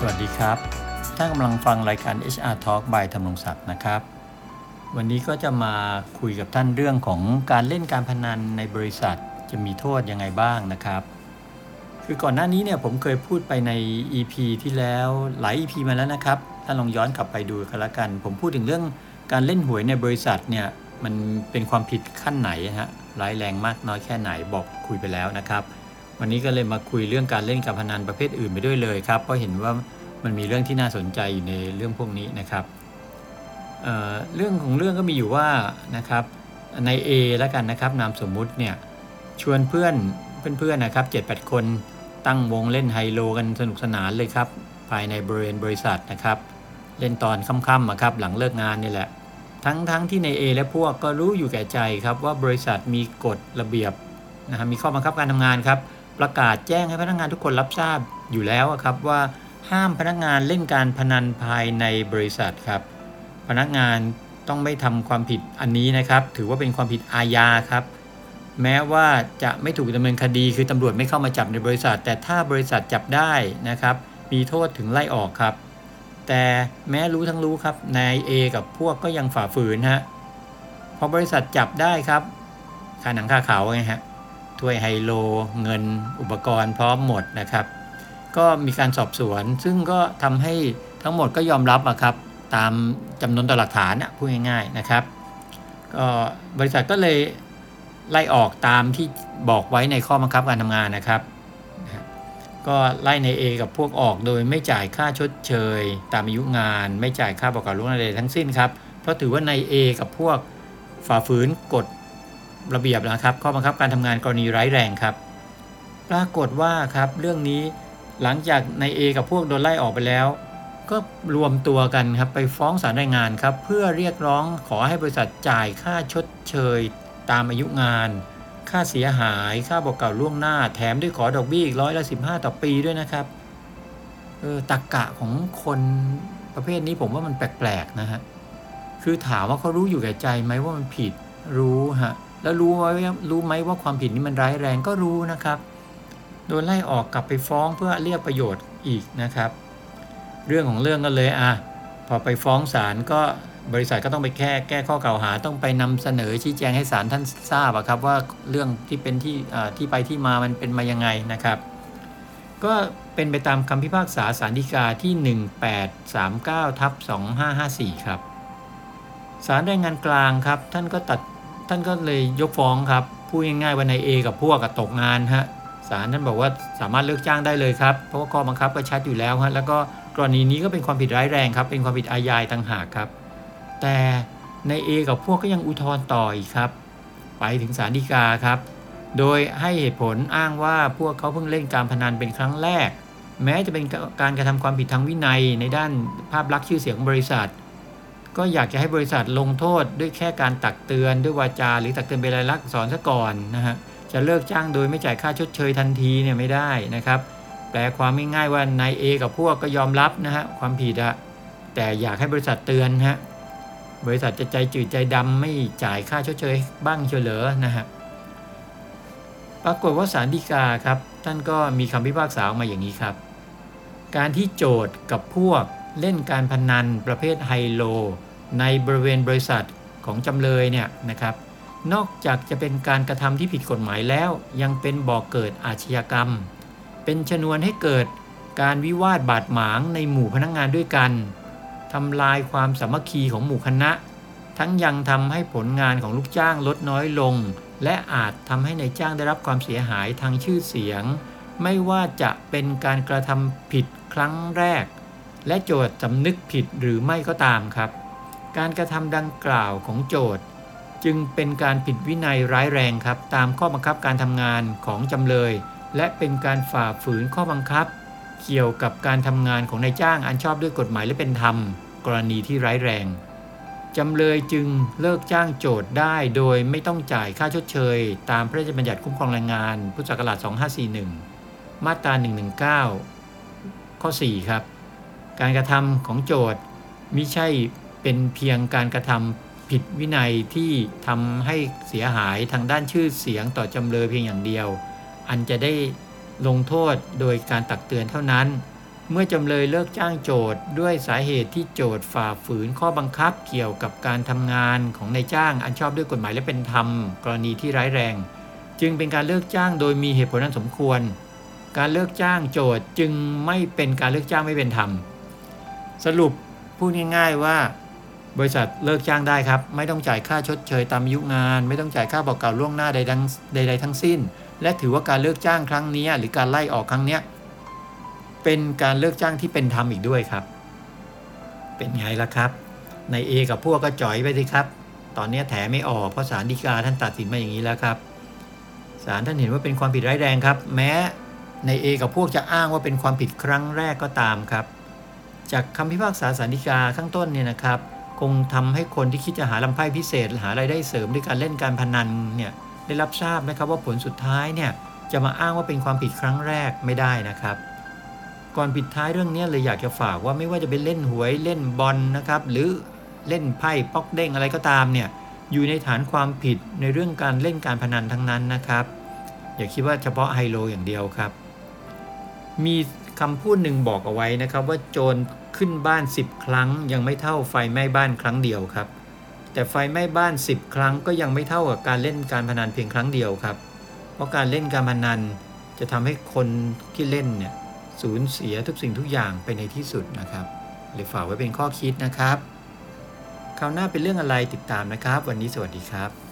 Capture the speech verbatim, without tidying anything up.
สวัสดีครับท่านกำลังฟังรายการ เอช อาร์ Talk by ธำรงศักดิ์นะครับวันนี้ก็จะมาคุยกับท่านเรื่องของการเล่นการพนันในบริษัทจะมีโทษยังไงบ้างนะครับคือก่อนหน้านี้เนี่ยผมเคยพูดไปใน อี พี ที่แล้วหลาย อี พี มาแล้วนะครับท่านลองย้อนกลับไปดูกันละกันผมพูดถึงเรื่องการเล่นหวยในบริษัทเนี่ยมันเป็นความผิดขั้นไหนฮะร้ายแรงมากน้อยแค่ไหนบอกคุยไปแล้วนะครับวันนี้ก็เลยมาคุยเรื่องการเล่นการพนันประเภทอื่นไปด้วยเลยครับเพราะเห็นว่ามันมีเรื่องที่น่าสนใจอยู่ในเรื่องพวกนี้นะครับ เอ่อ เรื่องของเรื่องก็มีอยู่ว่านะครับใน A แล้วกันนะครับนามสมมุติเนี่ยชวนเพื่อนเพื่อนๆนะครับ เจ็ดถึงแปด คนตั้งวงเล่นไฮโลกันสนุกสนานเลยครับภายในบริเวณบริษัทนะครับเล่นตอนค่ำๆอ่ะครับหลังเลิกงานนี่แหละทั้งๆที่ใน A และพวกก็รู้อยู่แก่ใจครับว่าบริษัทมีกฎระเบียบนะฮะมีข้อบังคับการทำงานครับประกาศแจ้งให้พนักงานทุกคนรับทราบอยู่แล้วครับว่าห้ามพนักงานเล่นการพนันภายในบริษัทครับพนักงานต้องไม่ทำความผิดอันนี้นะครับถือว่าเป็นความผิดอาญาครับแม้ว่าจะไม่ถูกดำเนินคดีคือตำรวจไม่เข้ามาจับในบริษัทแต่ถ้าบริษัทจับได้นะครับมีโทษถึงไล่ออกครับแต่แม้รู้ทั้งรู้ครับนาย A กับพวกก็ยังฝ่าฝืนฮะพอบริษัทจับได้ครับค่าหนังค่าเขาไงฮะถ้วยไฮโลเงินอุปกรณ์พร้อมหมดนะครับก็มีการสอบสวนซึ่งก็ทำให้ทั้งหมดก็ยอมรับอะครับตามจำนวนต่อหลักฐานอะพูดง่ายๆนะครับก็บริษัทก็เลยไล่ออกตามที่บอกไว้ในข้อบังคับการทำงานนะครับก็ไล่ใน A กับพวกออกโดยไม่จ่ายค่าชดเชยตามอายุงานไม่จ่ายค่าประกอบล่วงหน้าใดทั้งสิ้นครับเพราะถือว่าใน A กับพวกฝ่าฝืนกฎระเบียบนะครับข้อบังคับการทำงานกรณีร้ายแรงครับปรากฏว่าครับเรื่องนี้หลังจากใน A กับพวกโดนไล่ออกไปแล้วก็รวมตัวกันครับไปฟ้องศาลแรงงานครับเพื่อเรียกร้องขอให้บริษัทจ่ายค่าชดเชยตามอายุงานค่าเสียหายค่าบอกกล่าวล่วงหน้าแถมด้วยขอดอกเบี้ยอีกร้อยละสิบห้าต่อปีด้วยนะครับเออตรรกะของคนประเภทนี้ผมว่ามันแปลกๆนะฮะคือถามว่าเขารู้อยู่แก่ใจไหมว่ามันผิดรู้ฮะแล้วรู้ไว้รู้ไหมว่าความผิดนี้มันร้ายแรงก็รู้นะครับโดนไล่ออกกลับไปฟ้องเพื่อเรียกประโยชน์อีกนะครับเรื่องของเรื่องก็เลยอ่ะพอไปฟ้องศาลก็บริษัทก็ต้องไปแก้แก้ข้อกล่าวหาต้องไปนำเสนอชี้แจงให้ศาลท่านทราบอะครับว่าเรื่องที่เป็นที่ที่ไปที่มามันเป็นมายังไงนะครับก็เป็นไปตามคำพิพากษาศาลฎีกาที่ หนึ่งแปดสามเก้าทับสองห้าห้าสี่ ครับศาลแรงงานกลางครับท่านก็ตัดท่านก็เลยยกฟ้องครับพูดง่ายๆว่าใน A กับพวกตกงานฮะศาลท่านบอกว่าสามารถเลิกจ้างได้เลยครับเพราะว่าข้อบังคับก็ชัดอยู่แล้วฮะแล้วก็กรณีนี้ก็เป็นความผิดร้ายแรงครับเป็นความผิดอาญาต่างหากครับแต่ใน A กับพวกก็ยังอุทธรณ์ต่ออีกครับไปถึงศาลฎีกาครับโดยให้เหตุผลอ้างว่าพวกเขาเพิ่งเล่นการพนันเป็นครั้งแรกแม้จะเป็นการกระทำความผิดทางวินัยในด้านภาพลักษณ์ชื่อเสียงของบริษัทก็อยากจะให้บริษัทลงโทษด้วยแค่การตักเตือนด้วยวาจาหรือตักเตือนเป็นลายลักษณ์อักษรซะก่อนนะฮะจะเลิกจ้างโดยไม่จ่ายค่าชดเชยทันทีเนี่ยไม่ได้นะครับแปลความง่ายๆว่านาย A กับพวกก็ยอมรับนะฮะความผิดอะแต่อยากให้บริษัทเตือนฮะบริษัทจะใจจืดใจดำไม่จ่ายค่าชดเชยบ้างเฉลยนะฮะปรากฏว่าศาลฎีกาครับท่านก็มีคำพิพากษาออกมาอย่างนี้ครับการที่โจทก์กับพวกเล่นการพนันประเภทไฮโลในบริเวณบริษัทของจำเลยเนี่ยนะครับนอกจากจะเป็นการกระทำที่ผิดกฎหมายแล้วยังเป็นบ่อเกิดอาชญากรรมเป็นชนวนให้เกิดการวิวาทบาดหมางในหมู่พนักงานด้วยกันทำลายความสามัคคีของหมู่คณะทั้งยังทำให้ผลงานของลูกจ้างลดน้อยลงและอาจทำให้นายจ้างได้รับความเสียหายทางชื่อเสียงไม่ว่าจะเป็นการกระทำผิดครั้งแรกและโจทก์สำนึกผิดหรือไม่ก็ตามครับการกระทำดังกล่าวของโจทก์จึงเป็นการผิดวินัยร้ายแรงครับตามข้อบังคับการทำงานของจำเลยและเป็นการฝ่าฝืนข้อบังคับเกี่ยวกับการทำงานของนายจ้างอันชอบด้วยกฎหมายและเป็นธรรมกรณีที่ร้ายแรงจำเลยจึงเลิกจ้างโจทก์ได้โดยไม่ต้องจ่ายค่าชดเชยตามพระราชบัญญัติคุ้มครองแรงงานพุทธศักราชสองห้าสี่หนึ่งมาตราหนึ่งร้อยสิบเก้าข้อสี่ครับการกระทำของโจทก์มิใช่เป็นเพียงการกระทำผิดวินัยที่ทำให้เสียหายทางด้านชื่อเสียงต่อจำเลยเพียงอย่างเดียวอันจะได้ลงโทษโดยการตักเตือนเท่านั้น เมื่อจำเลยเลิกจ้างโจทก์ด้วยสาเหตุที่โจทก์ฝ่าฝืนข้อบังคับเกี่ยวกับการทำงานของนายจ้างอันชอบด้วยกฎหมายและเป็นธรรมกรณีที่ร้ายแรงจึงเป็นการเลิกจ้างโดยมีเหตุผลอันสมควรการเลิกจ้างโจทก์จึงไม่เป็นการเลิกจ้างไม่เป็นธรรมสรุปพูดง่ายๆว่าบริษัทเลิกจ้างได้ครับไม่ต้องจ่ายค่าชดเชยตามอายุงานไม่ต้องจ่ายค่าบอกกล่าวล่วงหน้าใดๆทั้งสิ้นและถือว่าการเลิกจ้างครั้งนี้หรือการไล่ออกครั้งนี้เป็นการเลิกจ้างที่เป็นธรรมอีกด้วยครับเป็นไงล่ะครับนายเอกับพวกก็จ่อยไปสิครับตอนนี้แถไม่ออกเพราะศาลฎีกาท่านตัดสินมาอย่างนี้แล้วครับศาลท่านเห็นว่าเป็นความผิดร้ายแรงครับแม้นายเอกับพวกจะอ้างว่าเป็นความผิดครั้งแรกก็ตามครับจากคำพิพากษาศาลฎีกาข้างต้นเนี่ยนะครับคงทำให้คนที่คิดจะหาลำไพ่พิเศษหารายได้เสริมด้วยการเล่นการพนันเนี่ยได้รับทราบนะครับว่าผลสุดท้ายเนี่ยจะมาอ้างว่าเป็นความผิดครั้งแรกไม่ได้นะครับก่อนปิดท้ายเรื่องนี้เลยอยากจะฝากว่าไม่ว่าจะเป็นเล่นหวยเล่นบอล น, นะครับหรือเล่นไพ่ป๊อกเด้งอะไรก็ตามเนี่ยอยู่ในฐานความผิดในเรื่องการเล่นการพนันทั้งนั้นนะครับอย่าคิดว่าเฉพาะไฮโลอย่างเดียวครับมีคำพูดหนึ่งบอกเอาไว้นะครับว่าโจรขึ้นบ้านสิบครั้งยังไม่เท่าไฟไหม้บ้านครั้งเดียวครับแต่ไฟไหม้บ้านสิบครั้งก็ยังไม่เท่ากับการเล่นการพนันเพียงครั้งเดียวครับเพราะการเล่นการพนันจะทำให้คนที่เล่นเนี่ยสูญเสียทุกสิ่งทุกอย่างไปในที่สุดนะครับเลยฝากไว้เป็นข้อคิดนะครับคราวหน้าเป็นเรื่องอะไรติดตามนะครับวันนี้สวัสดีครับ